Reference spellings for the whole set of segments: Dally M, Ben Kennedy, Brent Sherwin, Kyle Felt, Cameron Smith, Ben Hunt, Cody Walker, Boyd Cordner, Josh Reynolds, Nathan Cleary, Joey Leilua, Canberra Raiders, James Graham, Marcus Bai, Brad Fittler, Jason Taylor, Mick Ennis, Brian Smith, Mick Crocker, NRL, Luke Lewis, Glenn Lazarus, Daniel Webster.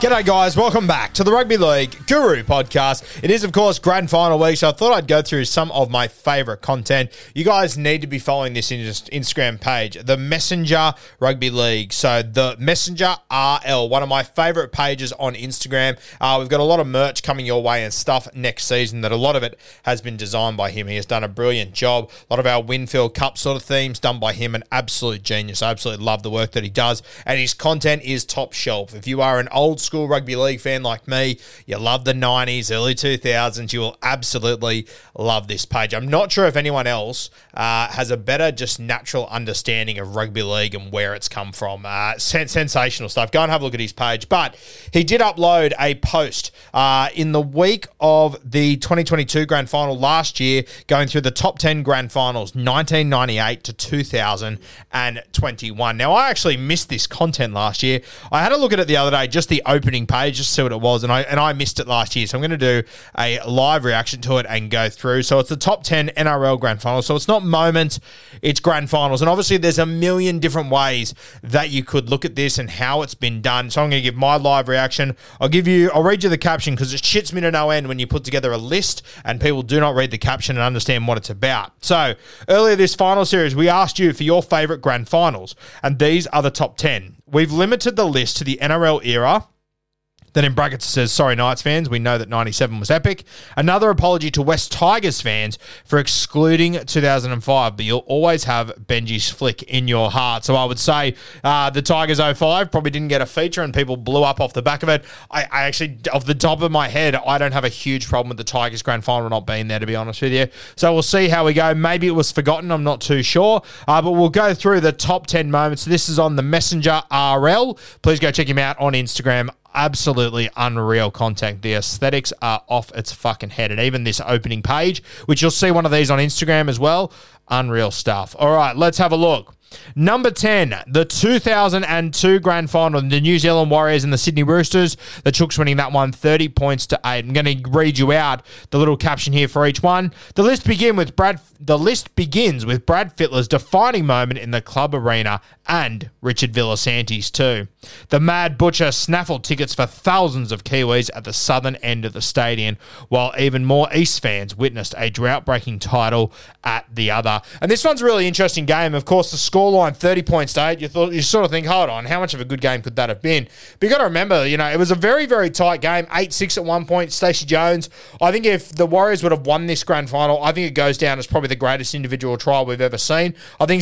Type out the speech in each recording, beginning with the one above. G'day guys, welcome back to the Rugby League Guru Podcast. It is, of course, grand final week, so I thought I'd go through some of my favourite content. You guys need to be following this Instagram page, the Messenger Rugby League. So the Messenger RL, one of my favourite pages on Instagram. We've got a lot of merch coming your way and stuff next season that a lot of it has been designed by him. He has done a brilliant job. A lot of our Winfield Cup sort of themes done by him, an absolute genius. I absolutely love the work that he does, and his content is top shelf. If you are an old school rugby league fan like me, you love the 90s, early 2000s, you will absolutely love this page. I'm not sure if anyone else has a better just natural understanding of rugby league and where it's come from. Sensational stuff. Go and have a look at his page. But he did upload a post in the week of the 2022 grand final last year, going through the top 10 grand finals, 1998 to 2021. Now, I actually missed this content last year. I had a look at it the other day, just the opening page, just to see what it was, and I missed it last year, so I'm going to do a live reaction to it and go through. So it's the top 10 NRL grand finals, so it's not moments, it's grand finals, and obviously there's a million different ways that you could look at this and how it's been done, so I'm going to give my live reaction. I'll read you the caption, because it shits me to no end when you put together a list and people do not read the caption and understand what it's about. So earlier this final series, we asked you for your favourite grand finals, and these are the top 10. We've limited the list to the NRL era. Then in brackets it says, sorry Knights fans, we know that 97 was epic. Another apology to West Tigers fans for excluding 2005, but you'll always have Benji's flick in your heart. So I would say the Tigers 05 probably didn't get a feature and people blew up off the back of it. I actually, off the top of my head, I don't have a huge problem with the Tigers grand final not being there, to be honest with you. So we'll see how we go. Maybe it was forgotten, I'm not too sure. But we'll go through the top 10 moments. This is on the Messenger RL. Please go check him out on Instagram. Absolutely unreal content. The aesthetics are off its fucking head. And even this opening page, which you'll see one of these on Instagram as well, unreal stuff. All right, let's have a look. Number 10, the 2002 grand final, the New Zealand Warriors and the Sydney Roosters. The Chooks winning that one 30-8. I'm going to read you out the little caption here for each one. The list begins with Brad Fittler's defining moment in the club arena and Richard Villasanti's too. The Mad Butcher snaffled tickets for thousands of Kiwis at the southern end of the stadium, while even more East fans witnessed a drought-breaking title at the other. And this one's a really interesting game. Of course, the scoreline 30-8, you sort of think, hold on, how much of a good game could that have been? But you got to remember, it was a very, very tight game, 8-6 at one point, Stacey Jones. I think if the Warriors would have won this grand final, I think it goes down as probably the greatest individual trial we've ever seen. In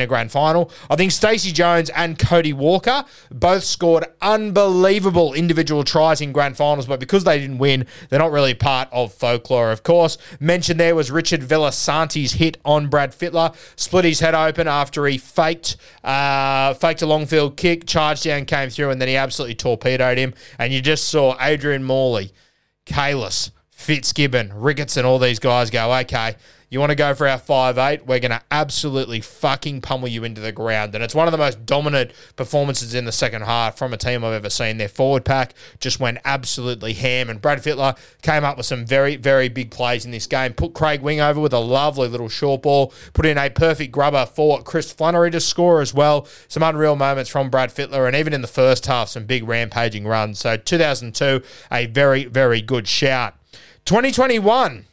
a grand final. I think Stacey Jones and Cody Walker both scored unbelievable individual tries in grand finals, but because they didn't win, they're not really part of folklore, of course. Mentioned there was Richard Villasanti's hit on Brad Fittler, split his head open after he faked a long field kick, charged down, came through, and then he absolutely torpedoed him. And you just saw Adrian Morley, Kalis, Fitzgibbon, Ricketts, and all these guys go, okay, You want to go for our 5'8", we're going to absolutely fucking pummel you into the ground. And it's one of the most dominant performances in the second half from a team I've ever seen. Their forward pack just went absolutely ham. And Brad Fittler came up with some very, very big plays in this game. Put Craig Wing over with a lovely little short ball. Put in a perfect grubber for Chris Flannery to score as well. Some unreal moments from Brad Fittler. And even in the first half, some big rampaging runs. So 2002, a very, very good shout. 2021.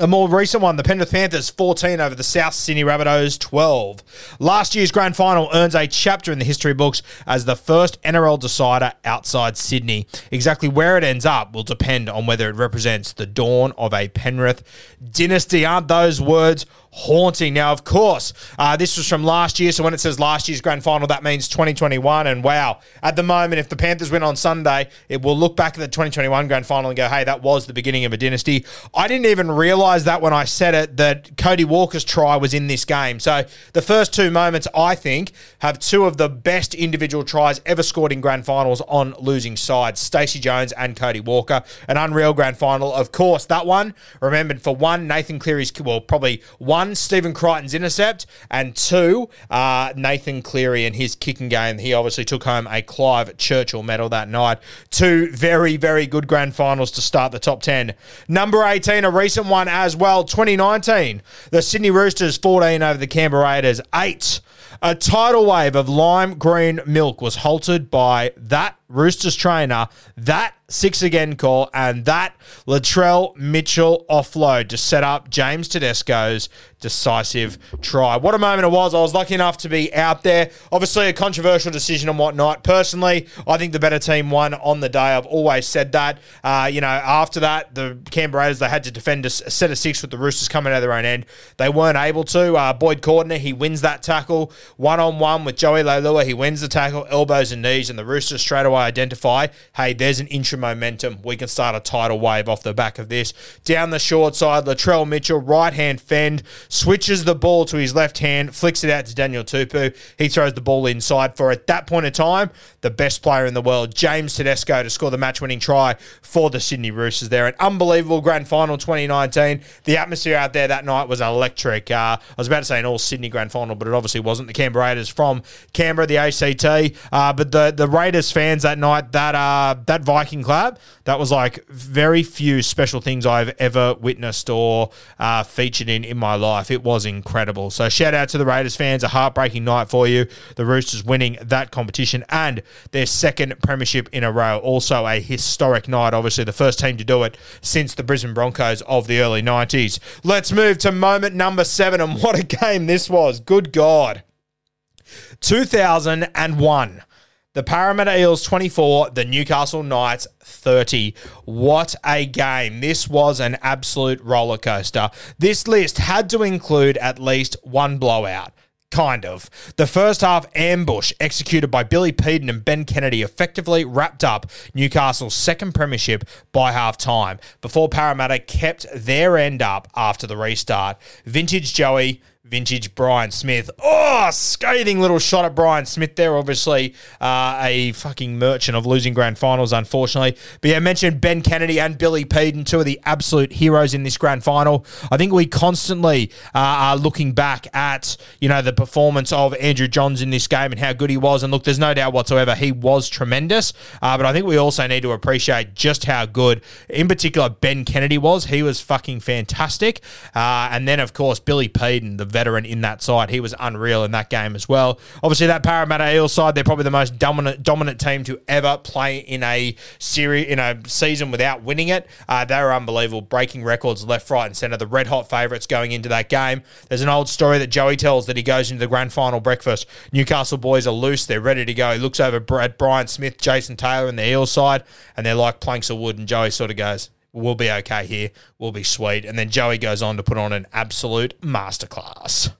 A more recent one, the Penrith Panthers 14 over the South Sydney Rabbitohs 12. Last year's grand final earns a chapter in the history books as the first NRL decider outside Sydney. Exactly where it ends up will depend on whether it represents the dawn of a Penrith dynasty. Aren't those words haunting? Now, of course, this was from last year, so when it says last year's grand final, that means 2021, and wow, at the moment, if the Panthers win on Sunday, it will look back at the 2021 grand final and go, hey, that was the beginning of a dynasty. I didn't even realise that when I said it, that Cody Walker's try was in this game. So the first two moments, I think, have two of the best individual tries ever scored in grand finals on losing sides, Stacey Jones and Cody Walker. An unreal grand final, of course. That one, remembered for one, Nathan Cleary's, well, probably one, Stephen Crichton's intercept, and two, Nathan Cleary and his kicking game. He obviously took home a Clive Churchill medal that night. Two very, very good grand finals to start the top 10. Number 18, a recent one as well, 2019. The Sydney Roosters 14 over the Canberra Raiders 8. A tidal wave of lime green milk was halted by that Roosters trainer, that six again call, and that Latrell Mitchell offload to set up James Tedesco's decisive try. What a moment it was. I was lucky enough to be out there. Obviously a controversial decision and whatnot. Personally, I think the better team won on the day. I've always said that. After that, the Canberra Raiders, they had to defend a set of six with the Roosters coming out of their own end. They weren't able to. Boyd Cordner, he wins that tackle. One-on-one with Joey Leilua, he wins the tackle, elbows and knees, and the Roosters straight away identify, hey, there's an intra momentum. We can start a tidal wave off the back of this. Down the short side, Latrell Mitchell, right-hand fend, switches the ball to his left hand, flicks it out to Daniel Tupu. He throws the ball inside for, at that point in time, the best player in the world, James Tedesco, to score the match-winning try for the Sydney Roosters there. An unbelievable grand final 2019. The atmosphere out there that night was electric. I was about to say an all-Sydney grand final, but it obviously wasn't. The Canberra Raiders from Canberra, the ACT. But the Raiders fans that night, that Viking clap, that was like very few special things I've ever witnessed or featured in my life. It was incredible. So shout out to the Raiders fans. A heartbreaking night for you. The Roosters winning that competition and their second premiership in a row. Also a historic night. Obviously the first team to do it since the Brisbane Broncos of the early 90s. Let's move to moment number 7, and what a game this was. Good God. 2001. The Parramatta Eels 24, the Newcastle Knights 30. What a game. This was an absolute roller coaster. This list had to include at least one blowout. Kind of. The first half ambush executed by Billy Peden and Ben Kennedy effectively wrapped up Newcastle's second premiership by half-time before Parramatta kept their end up after the restart. Vintage Joey, vintage Brian Smith. Oh, scathing little shot at Brian Smith there. Obviously a fucking merchant of losing grand finals, unfortunately. But yeah, I mentioned Ben Kennedy and Billy Peden, two of the absolute heroes in this grand final. I think we constantly are looking back at, the performance of Andrew Johns in this game and how good he was. And look, there's no doubt whatsoever he was tremendous. But I think we also need to appreciate just how good, in particular, Ben Kennedy was. He was fucking fantastic. And then, of course, Billy Peden, the veteran in that side. He was unreal in that game as well. Obviously, that Parramatta Eels side, they're probably the most dominant team to ever play in a series, in a season without winning it. They were unbelievable, breaking records left, right, and centre. The red-hot favourites going into that game. There's an old story that Joey tells that he goes into the grand final breakfast. Newcastle boys are loose. They're ready to go. He looks over at Brian Smith, Jason Taylor, and the Eels side, and they're like planks of wood, and Joey sort of goes, we'll be okay here. We'll be sweet. And then Joey goes on to put on an absolute masterclass.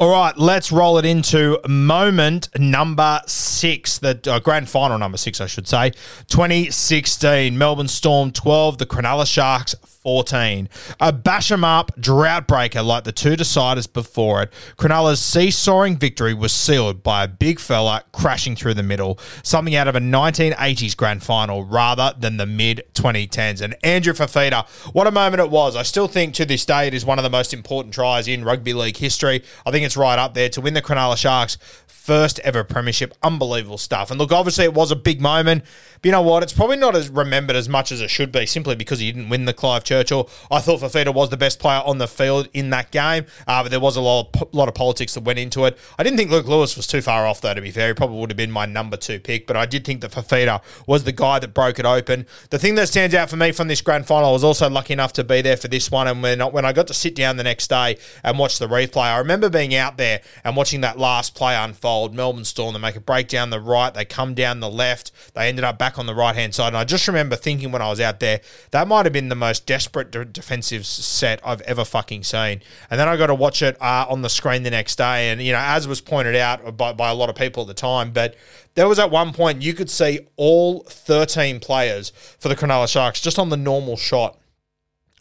All right, let's roll it into moment number 6, the grand final number 6, I should say. 2016, Melbourne Storm 12, the Cronulla Sharks 14. A bash-em-up drought breaker like the two deciders before it. Cronulla's seesawing victory was sealed by a big fella crashing through the middle, something out of a 1980s grand final rather than the mid-2010s. And Andrew Fifita, what a moment it was. I still think to this day it is one of the most important tries in rugby league history. I think it's right up there to win the Cronulla Sharks' first ever premiership. Unbelievable stuff. And look, obviously it was a big moment, but you know what? It's probably not as remembered as much as it should be simply because he didn't win the Clive Churchill. I thought Fifita was the best player on the field in that game, but there was a lot of politics that went into it. I didn't think Luke Lewis was too far off, though, to be fair. He probably would have been my number 2 pick, but I did think that Fifita was the guy that broke it open. The thing that stands out for me from this grand final, I was also lucky enough to be there for this one, and when I got to sit down the next day and watch the replay, I remember being out there and watching that last play unfold. Melbourne Storm, they make a break down the right, they come down the left, they ended up back on the right-hand side, and I just remember thinking when I was out there, that might have been the most desperate defensive set I've ever fucking seen. And then I got to watch it on the screen the next day, and, you know, as was pointed out by a lot of people at the time, but there was at one point you could see all 13 players for the Cronulla Sharks just on the normal shot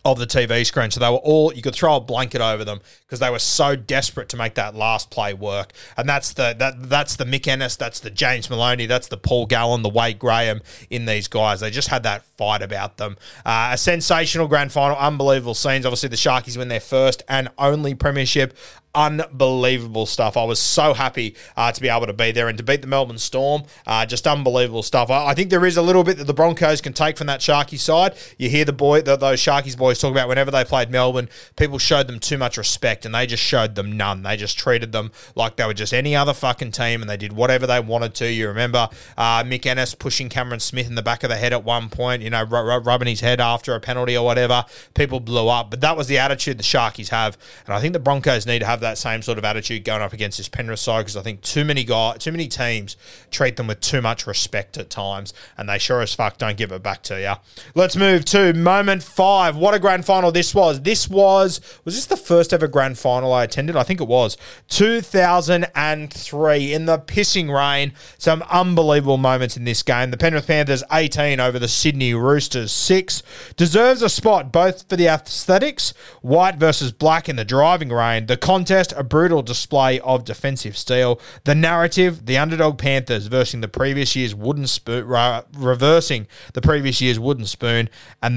of the TV screen. So they were all, you could throw a blanket over them because they were so desperate to make that last play work. And that's the Mick Ennis, that's the James Maloney, that's the Paul Gallen, the Wade Graham in these guys. They just had that fight about them. A sensational grand final, unbelievable scenes. Obviously the Sharkies win their first and only premiership. Unbelievable stuff. I was so happy to be able to be there and to beat the Melbourne Storm. Just unbelievable stuff. I think there is a little bit that the Broncos can take from that Sharky side. You hear those Sharkies boys talk about whenever they played Melbourne, people showed them too much respect and they just showed them none. They just treated them like they were just any other fucking team and they did whatever they wanted to. You remember Mick Ennis pushing Cameron Smith in the back of the head at one point, you know, rubbing his head after a penalty or whatever. People blew up. But that was the attitude the Sharkies have. And I think the Broncos need to have that same sort of attitude going up against this Penrith side, because I think too many teams treat them with too much respect at times, and they sure as fuck don't give it back to you. Let's move to moment 5. What a grand final this was. Was this the first ever grand final I attended? I think it was. 2003 in the pissing rain. Some unbelievable moments in this game. The Penrith Panthers 18 over the Sydney Roosters 6. Deserves a spot both for the aesthetics, white versus black in the driving rain. The contest, a brutal display of defensive steel. The narrative, the underdog Panthers reversing the previous year's wooden spoon. And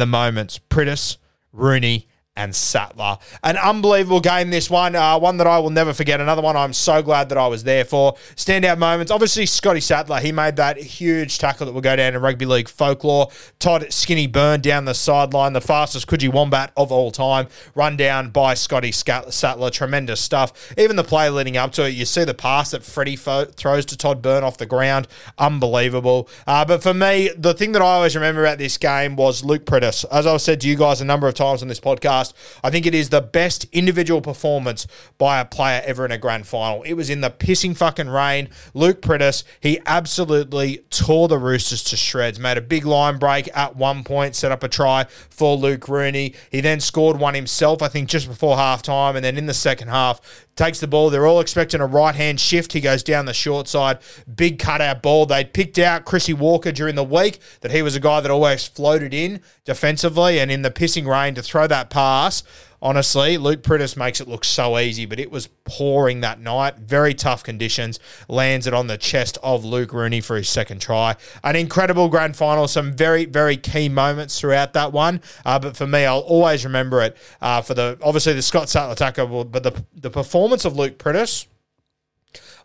the moments, Prittis, Rooney, and Sattler. An unbelievable game, this one. One that I will never forget. Another one I'm so glad that I was there for. Standout moments. Obviously, Scotty Sattler, he made that huge tackle that will go down in rugby league folklore. Todd Skinny Byrne down the sideline. The fastest Coogee Wombat of all time. Run down by Scotty Sattler. Tremendous stuff. Even the play leading up to it. You see the pass that Freddie throws to Todd Byrne off the ground. Unbelievable. But for me, the thing that I always remember about this game was Luke Prittis. As I've said to you guys a number of times on this podcast, I think it is the best individual performance by a player ever in a grand final. It was in the pissing fucking rain. Luke Prittis, he absolutely tore the Roosters to shreds, made a big line break at one point, set up a try for Luke Rooney. He then scored one himself, I think just before halftime, and then in the second half, takes the ball. They're all expecting a right-hand shift. He goes down the short side. Big cutout ball. They picked out Chrissy Walker during the week, that he was a guy that always floated in defensively, and in the pissing rain to throw that pass. Honestly, Luke Prittis makes it look so easy, but it was pouring that night. Very tough conditions. Lands it on the chest of Luke Rooney for his second try. An incredible grand final. Some very, very key moments throughout that one. But for me, I'll always remember it for the Scott Sattler tackle, but the performance of Luke Prittis.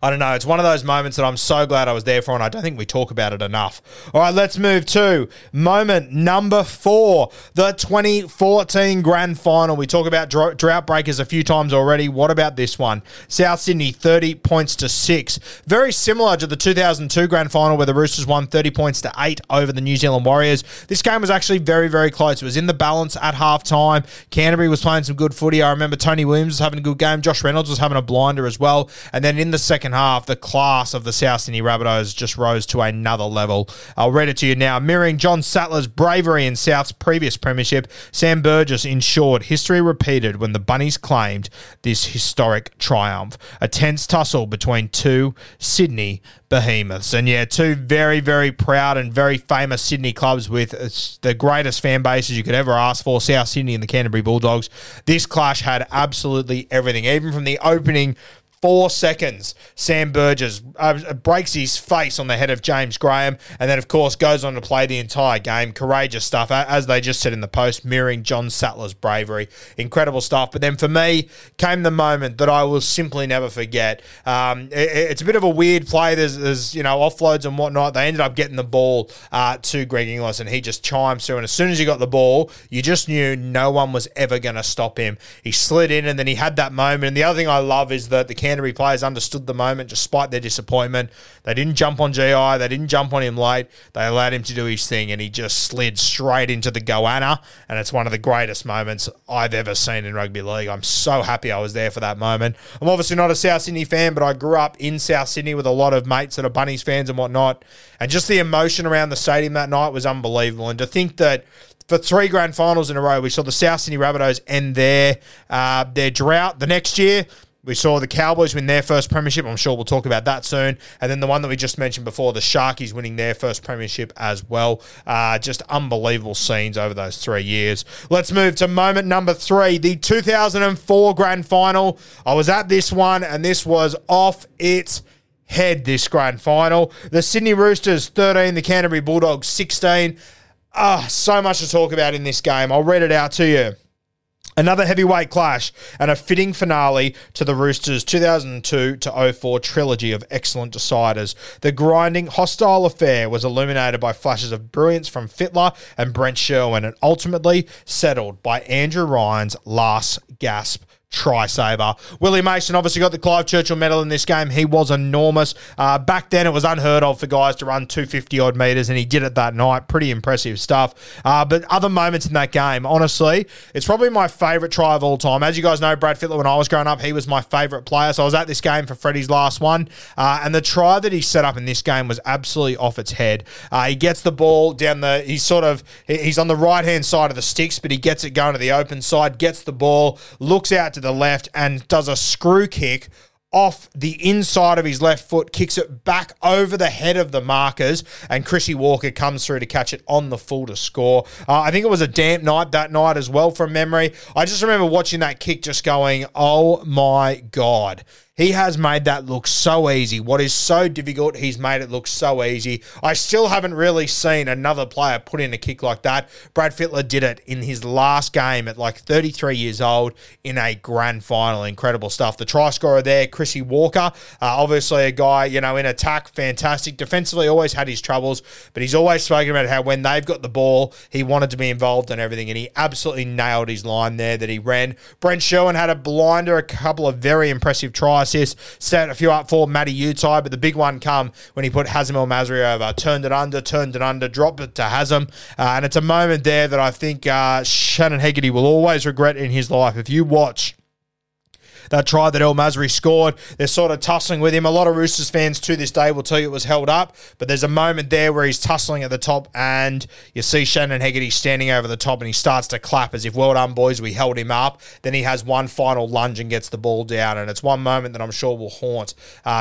I don't know. It's one of those moments that I'm so glad I was there for, and I don't think we talk about it enough. All right, let's move to moment number 4, the 2014 grand final. We talk about drought breakers a few times already. What about this one? South Sydney, 30 points to 6. Very similar to the 2002 grand final where the Roosters won 30 points to 8 over the New Zealand Warriors. This game was actually very, very close. It was in the balance at halftime. Canterbury was playing some good footy. I remember Tony Williams was having a good game. Josh Reynolds was having a blinder as well. And then in the second second half, the class of the South Sydney Rabbitohs just rose to another level. I'll read it to you now. Mirroring John Sattler's bravery in South's previous premiership, Sam Burgess ensured history repeated when the Bunnies claimed this historic triumph. A tense tussle between two Sydney behemoths. And yeah, two very, very proud and very famous Sydney clubs with the greatest fan bases you could ever ask for, South Sydney and the Canterbury Bulldogs. This clash had absolutely everything, even from the opening 4 seconds. Sam Burgess breaks his face on the head of James Graham and then, of course, goes on to play the entire game. Courageous stuff, as they just said in the post, mirroring John Sattler's bravery. Incredible stuff. But then for me came the moment that I will simply never forget. It's a bit of a weird play. There's offloads and whatnot. They ended up getting the ball to Greg Inglis, and he just chimes through. And as soon as he got the ball, you just knew no one was ever going to stop him. He slid in, and then he had that moment. And the other thing I love is that the Canterbury players understood the moment despite their disappointment. They didn't jump on GI. They didn't jump on him late. They allowed him to do his thing, and he just slid straight into the goanna, and it's one of the greatest moments I've ever seen in rugby league. I'm so happy I was there for that moment. I'm obviously not a South Sydney fan, but I grew up in South Sydney with a lot of mates that are Bunnies fans and whatnot, and just the emotion around the stadium that night was unbelievable. And to think that for 3 grand finals in a row, we saw the South Sydney Rabbitohs end their drought the next year. We saw the Cowboys win their first premiership. I'm sure we'll talk about that soon. And then the one that we just mentioned before, the Sharkies winning their first premiership as well. Just unbelievable scenes over those 3 years. Let's move to moment number 3, the 2004 grand final. I was at this one, and this was off its head, this grand final. The Sydney Roosters 13, the Canterbury Bulldogs 16. So much to talk about in this game. I'll read it out to you. Another heavyweight clash and a fitting finale to the Roosters' 2002-04 trilogy of excellent deciders. The grinding, hostile affair was illuminated by flashes of brilliance from Fittler and Brent Sherwin, and ultimately settled by Andrew Ryan's last gasp try-saver. Willie Mason obviously got the Clive Churchill medal in this game. He was enormous. Back then, it was unheard of for guys to run 250-odd metres, and he did it that night. Pretty impressive stuff. But other moments in that game, honestly, it's probably my favourite try of all time. As you guys know, Brad Fittler, when I was growing up, he was my favourite player, so I was at this game for Freddie's last one, and the try that he set up in this game was absolutely off its head. He gets the ball down the... He's on the right-hand side of the sticks, but he gets it going to the open side, gets the ball, looks out to the left and does a screw kick off the inside of his left foot, kicks it back over the head of the markers, and Chrissy Walker comes through to catch it on the full to score. I think it was a damp night that night as well from memory. I just remember watching that kick just going, oh my God. He has made that look so easy. What is so difficult, he's made it look so easy. I still haven't really seen another player put in a kick like that. Brad Fittler did it in his last game at like 33 years old in a grand final. Incredible stuff. The try scorer there, Chrissy Walker, obviously a guy, in attack, fantastic. Defensively, always had his troubles, but he's always spoken about how when they've got the ball, he wanted to be involved in everything, and he absolutely nailed his line there that he ran. Brent Sherwin had a blinder, a couple of very impressive tries. Set a few up for Matty Utai, but the big one come when he put Hazem El Masri over. Turned it under, dropped it to Hazem. And it's a moment there that I think Shannon Hegarty will always regret in his life. If you watch that try that El Masri scored, they're sort of tussling with him. A lot of Roosters fans to this day will tell you it was held up, but there's a moment there where he's tussling at the top and you see Shannon Hegarty standing over the top and he starts to clap as if, well done, boys, we held him up. Then he has one final lunge and gets the ball down, and it's one moment that I'm sure will haunt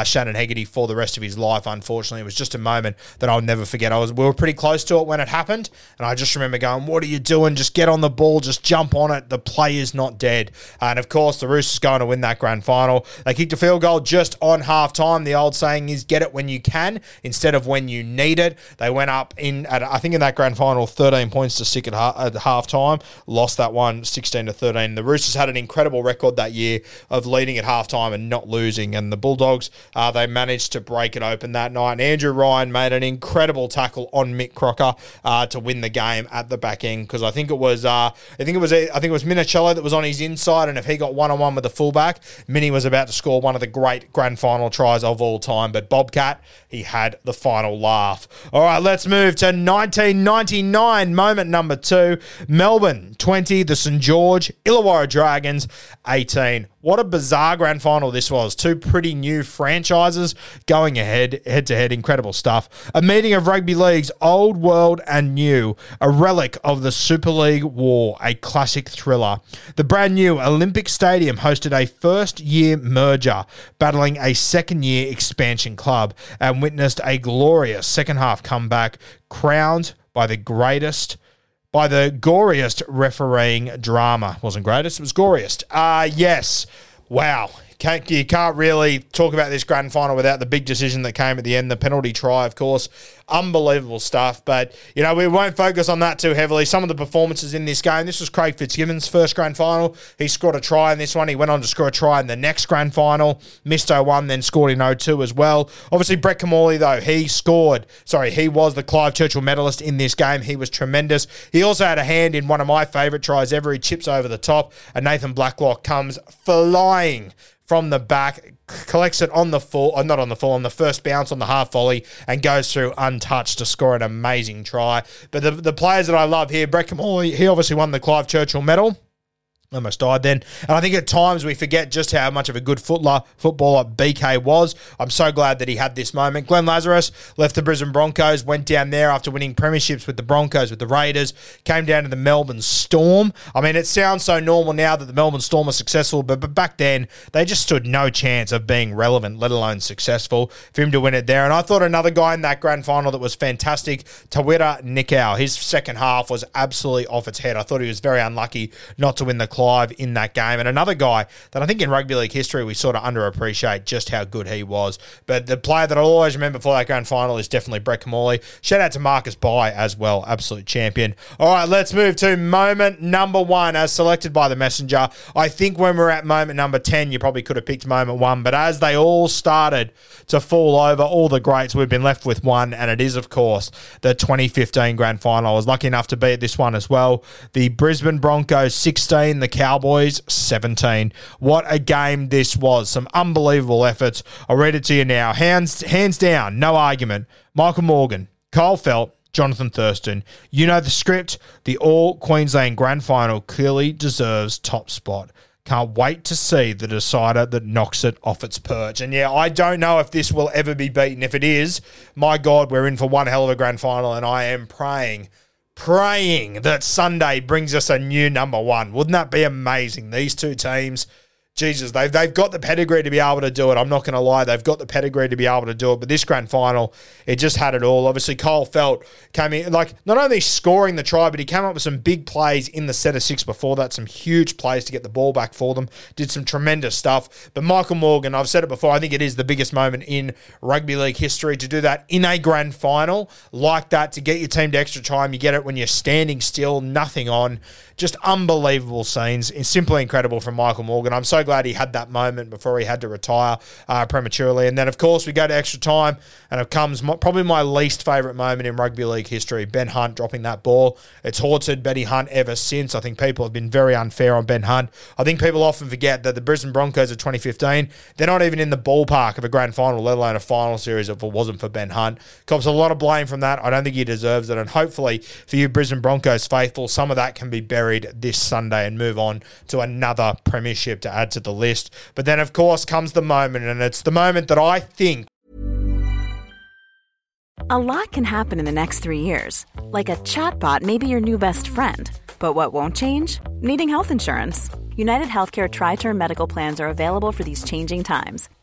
Shannon Hegarty for the rest of his life, unfortunately. It was just a moment that I'll never forget. We were pretty close to it when it happened, and I just remember going, what are you doing? Just get on the ball, just jump on it. The play is not dead. And, of course, the Roosters going to win that grand final. They kicked a field goal just on half time. The old saying is get it when you can instead of when you need it. They went up in that grand final 13 points to 6 at half time, lost that one 16-13. The Roosters had an incredible record that year of leading at half time and not losing, and the Bulldogs they managed to break it open that night, and Andrew Ryan made an incredible tackle on Mick Crocker to win the game at the back end, because I think it was Minicello that was on his inside, and if he got one-on-one with the fullback, Minnie was about to score one of the great grand final tries of all time, but Bobcat, he had the final laugh. All right, let's move to 1999, moment number 2. Melbourne 20, the St George Illawarra Dragons 18. What a bizarre grand final this was. Two pretty new franchises going head-to-head. Incredible stuff. A meeting of rugby leagues, old world and new. A relic of the Super League war, a classic thriller. The brand new Olympic Stadium hosted a first-year merger, battling a second-year expansion club, and witnessed a glorious second-half comeback, crowned by the goriest refereeing drama. Wasn't greatest, it was goriest. Yes. Wow. You can't really talk about this grand final without the big decision that came at the end, the penalty try, of course. Unbelievable stuff. But, you know, we won't focus on that too heavily. Some of the performances in this game. This was Craig Fitzgibbon's first grand final. He scored a try in this one. He went on to score a try in the next grand final. Missed 0-1, then scored in 0-2 as well. Obviously, Brett Camorley, though, he was the Clive Churchill medalist in this game. He was tremendous. He also had a hand in one of my favourite tries ever. He chips over the top, and Nathan Blacklock comes flying from the back, collects it on the first bounce on the half volley, and goes through untouched to score an amazing try. But the players that I love here, Brett Camorley, he obviously won the Clive Churchill medal. Almost died then. And I think at times we forget just how much of a good footballer BK was. I'm so glad that he had this moment. Glenn Lazarus left the Brisbane Broncos, went down there after winning premierships with the Broncos, with the Raiders, came down to the Melbourne Storm. I mean, it sounds so normal now that the Melbourne Storm are successful, but back then they just stood no chance of being relevant, let alone successful, for him to win it there. And I thought another guy in that grand final that was fantastic, Tawira Nikau. His second half was absolutely off its head. I thought he was very unlucky not to win the Clive in that game. And another guy that I think in rugby league history we sort of underappreciate just how good he was. But the player that I'll always remember for that grand final is definitely Brett Camorley. Shout out to Marcus Bai as well. Absolute champion. All right, let's move to moment number one as selected by the messenger. I think when we're at moment number 10, you probably could have picked moment one, but as they all started to fall over, all the greats, we've been left with one, and it is, of course, the 2015 grand final. I was lucky enough to be at this one as well. The Brisbane Broncos 16, the Cowboys 17. What a game this was. Some unbelievable efforts. I'll read it to you now. Hands down, no argument. Michael Morgan, Kyle Felt, Jonathan Thurston. You know the script. The All Queensland Grand Final clearly deserves top spot. Can't wait to see the decider that knocks it off its perch. And yeah, I don't know if this will ever be beaten. If it is, my God, we're in for one hell of a grand final, and I am praying that Sunday brings us a new number one. Wouldn't that be amazing? These two teams, Jesus, they've got the pedigree to be able to do it. I'm not going to lie. They've got the pedigree to be able to do it. But this grand final, it just had it all. Obviously, Kyle Felt came in, like, not only scoring the try, but he came up with some big plays in the set of six before that, some huge plays to get the ball back for them. Did some tremendous stuff. But Michael Morgan, I've said it before, I think it is the biggest moment in rugby league history to do that in a grand final like that, to get your team to extra time. You get it when you're standing still, nothing on. Just unbelievable scenes. It's simply incredible from Michael Morgan. I'm so glad he had that moment before he had to retire prematurely. And then, of course, we go to extra time, and it comes probably my least favourite moment in rugby league history, Ben Hunt dropping that ball. It's haunted Benny Hunt ever since. I think people have been very unfair on Ben Hunt. I think people often forget that the Brisbane Broncos of 2015, they're not even in the ballpark of a grand final, let alone a final series, if it wasn't for Ben Hunt. Cops a lot of blame from that. I don't think he deserves it. And hopefully for you Brisbane Broncos faithful, some of that can be buried this Sunday and move on to another premiership to add to the list. But then, of course, comes the moment, and it's the moment that I think. A lot can happen in the next 3 years. Like a chatbot may be your new best friend. But what won't change? Needing health insurance. United Healthcare Tri-Term Medical Plans are available for these changing times.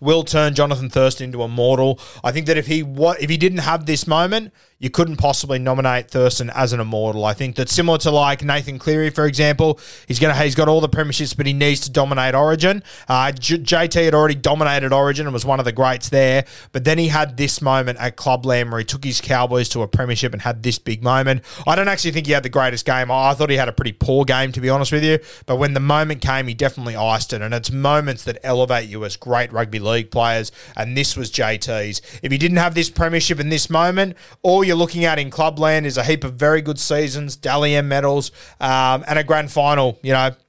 Will turn Jonathan Thurston into a mortal. I think that if he didn't have this moment, you couldn't possibly nominate Thurston as an immortal. I think that's similar to like Nathan Cleary, for example. He's got all the premierships, but he needs to dominate Origin. JT had already dominated Origin and was one of the greats there, but then he had this moment at Clubland where he took his Cowboys to a premiership and had this big moment. I don't actually think he had the greatest game. I thought he had a pretty poor game, to be honest with you, but when the moment came, he definitely iced it, and it's moments that elevate you as great rugby league players, and this was JT's. If he didn't have this premiership in this moment, all you you're looking at in Clubland is a heap of very good seasons, Dally M medals, and a grand final,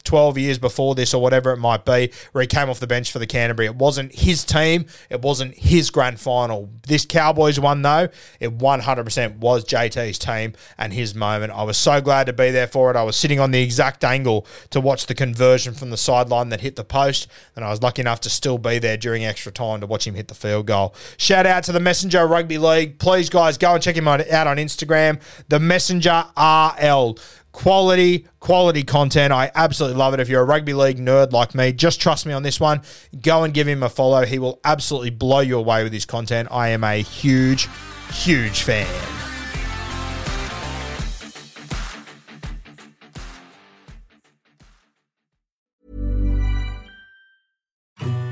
12 years before this or whatever it might be, where he came off the bench for the Canterbury. It wasn't his team. It wasn't his grand final. This Cowboys one, though, it 100% was JT's team and his moment. I was so glad to be there for it. I was sitting on the exact angle to watch the conversion from the sideline that hit the post, and I was lucky enough to still be there during extra time to watch him hit the field goal. Shout out to the Messenger Rugby League. Please, guys, go and check him out on Instagram, the Messenger RL. Quality content. I absolutely love it. If you're a rugby league nerd like me, just trust me on this one. Go and give him a follow. He will absolutely blow you away with his content. I am a huge, huge fan.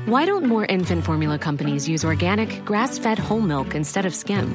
Why don't more infant formula companies use organic, grass-fed whole milk instead of skim?